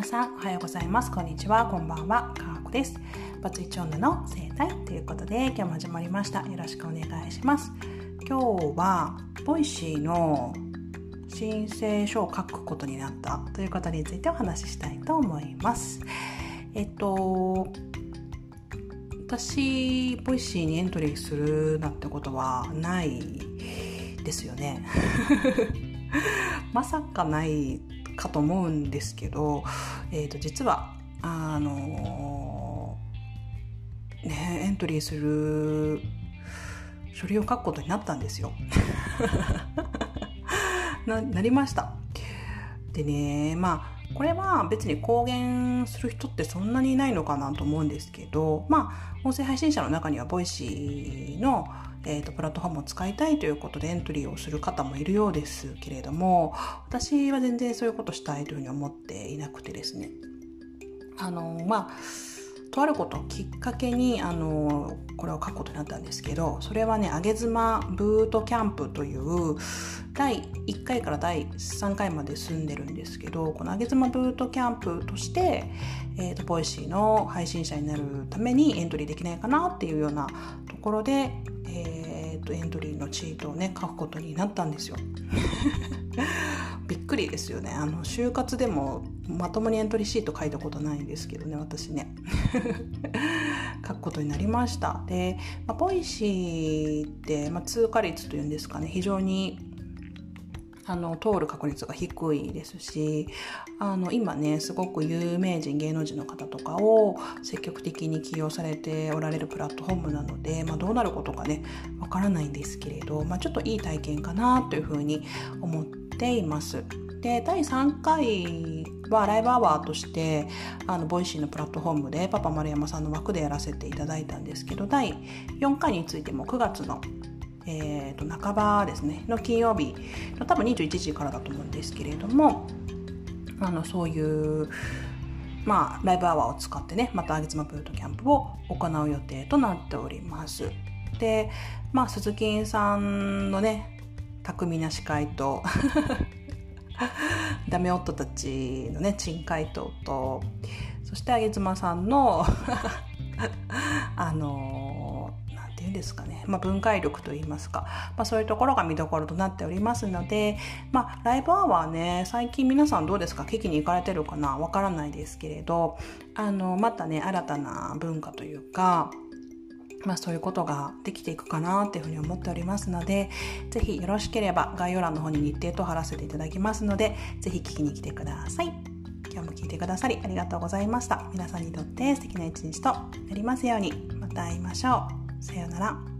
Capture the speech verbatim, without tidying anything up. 皆さんおはようございます、こんにちは、こんばんは、かわこです。バツイチ女の生態ということで今日も始まりました。よろしくお願いします。今日は Voicy の申請書を書くことになったということについてお話ししたいと思います。えっと私 Voicy にエントリーするなんてことはないですよねまさかないかと思うんですけど、えーと、実はあのー、ね、エントリーする書類を書くことになったんですよな, なりました。でね、まあこれは別に公言する人ってそんなにいないのかなと思うんですけど、まあ音声配信者の中にはボイシーのえー、とプラットフォームを使いたいということでエントリーをする方もいるようですけれども、私は全然そういうことしたいというふうに思っていなくてですね、あのまあとあることをきっかけにあのこれを書くことになったんですけど、それはね、あげ妻ブートキャンプというだいいっかいからだいさんかいまで進んでるんですけど、このあげ妻ブートキャンプとしてえー、とボイシーの配信者になるためにエントリーできないかなっていうようなところで、えー、とエントリーのチートをね書くことになったんですよびっくりですよね。あの就活でもまともにエントリーシート書いたことないんですけどね、私ね書くことになりました。で、まあ、ボイシーって、まあ、通過率というんですかね、非常にあの通る確率が低いですし、あの今ねすごく有名人芸能人の方とかを積極的に起用されておられるプラットフォームなので、まあ、どうなることかねわからないんですけれど、まあ、ちょっといい体験かなというふうに思っています。で、だいさんかいはライブアワーとしてあのボイシーのプラットフォームでパパ丸山さんの枠でやらせていただいたんですけど、だいよんかいについてもくがつのえー、と半ばですねの金曜日の多分にじゅういちじからだと思うんですけれども、あのそういう、まあ、ライブアワーを使ってね、またあげ妻ブートキャンプを行う予定となっております。で、まあ、鈴木さんのね巧みな司会とダメ夫たちのね珍回答と、そしてあげ妻さんのあのですかね、まあ、分解力といいますか、まあ、そういうところが見どころとなっておりますので、まあ、ライブアワーね最近皆さんどうですか、聞きに行かれてるかな、わからないですけれど、あのまたね新たな文化というか、まあ、そういうことができていくかなというふうに思っておりますので、ぜひよろしければ概要欄の方に日程と貼らせていただきますので、ぜひ聞きに来てください。今日も聞いてくださりありがとうございました。皆さんにとって素敵な一日となりますように。また会いましょう。さようなら。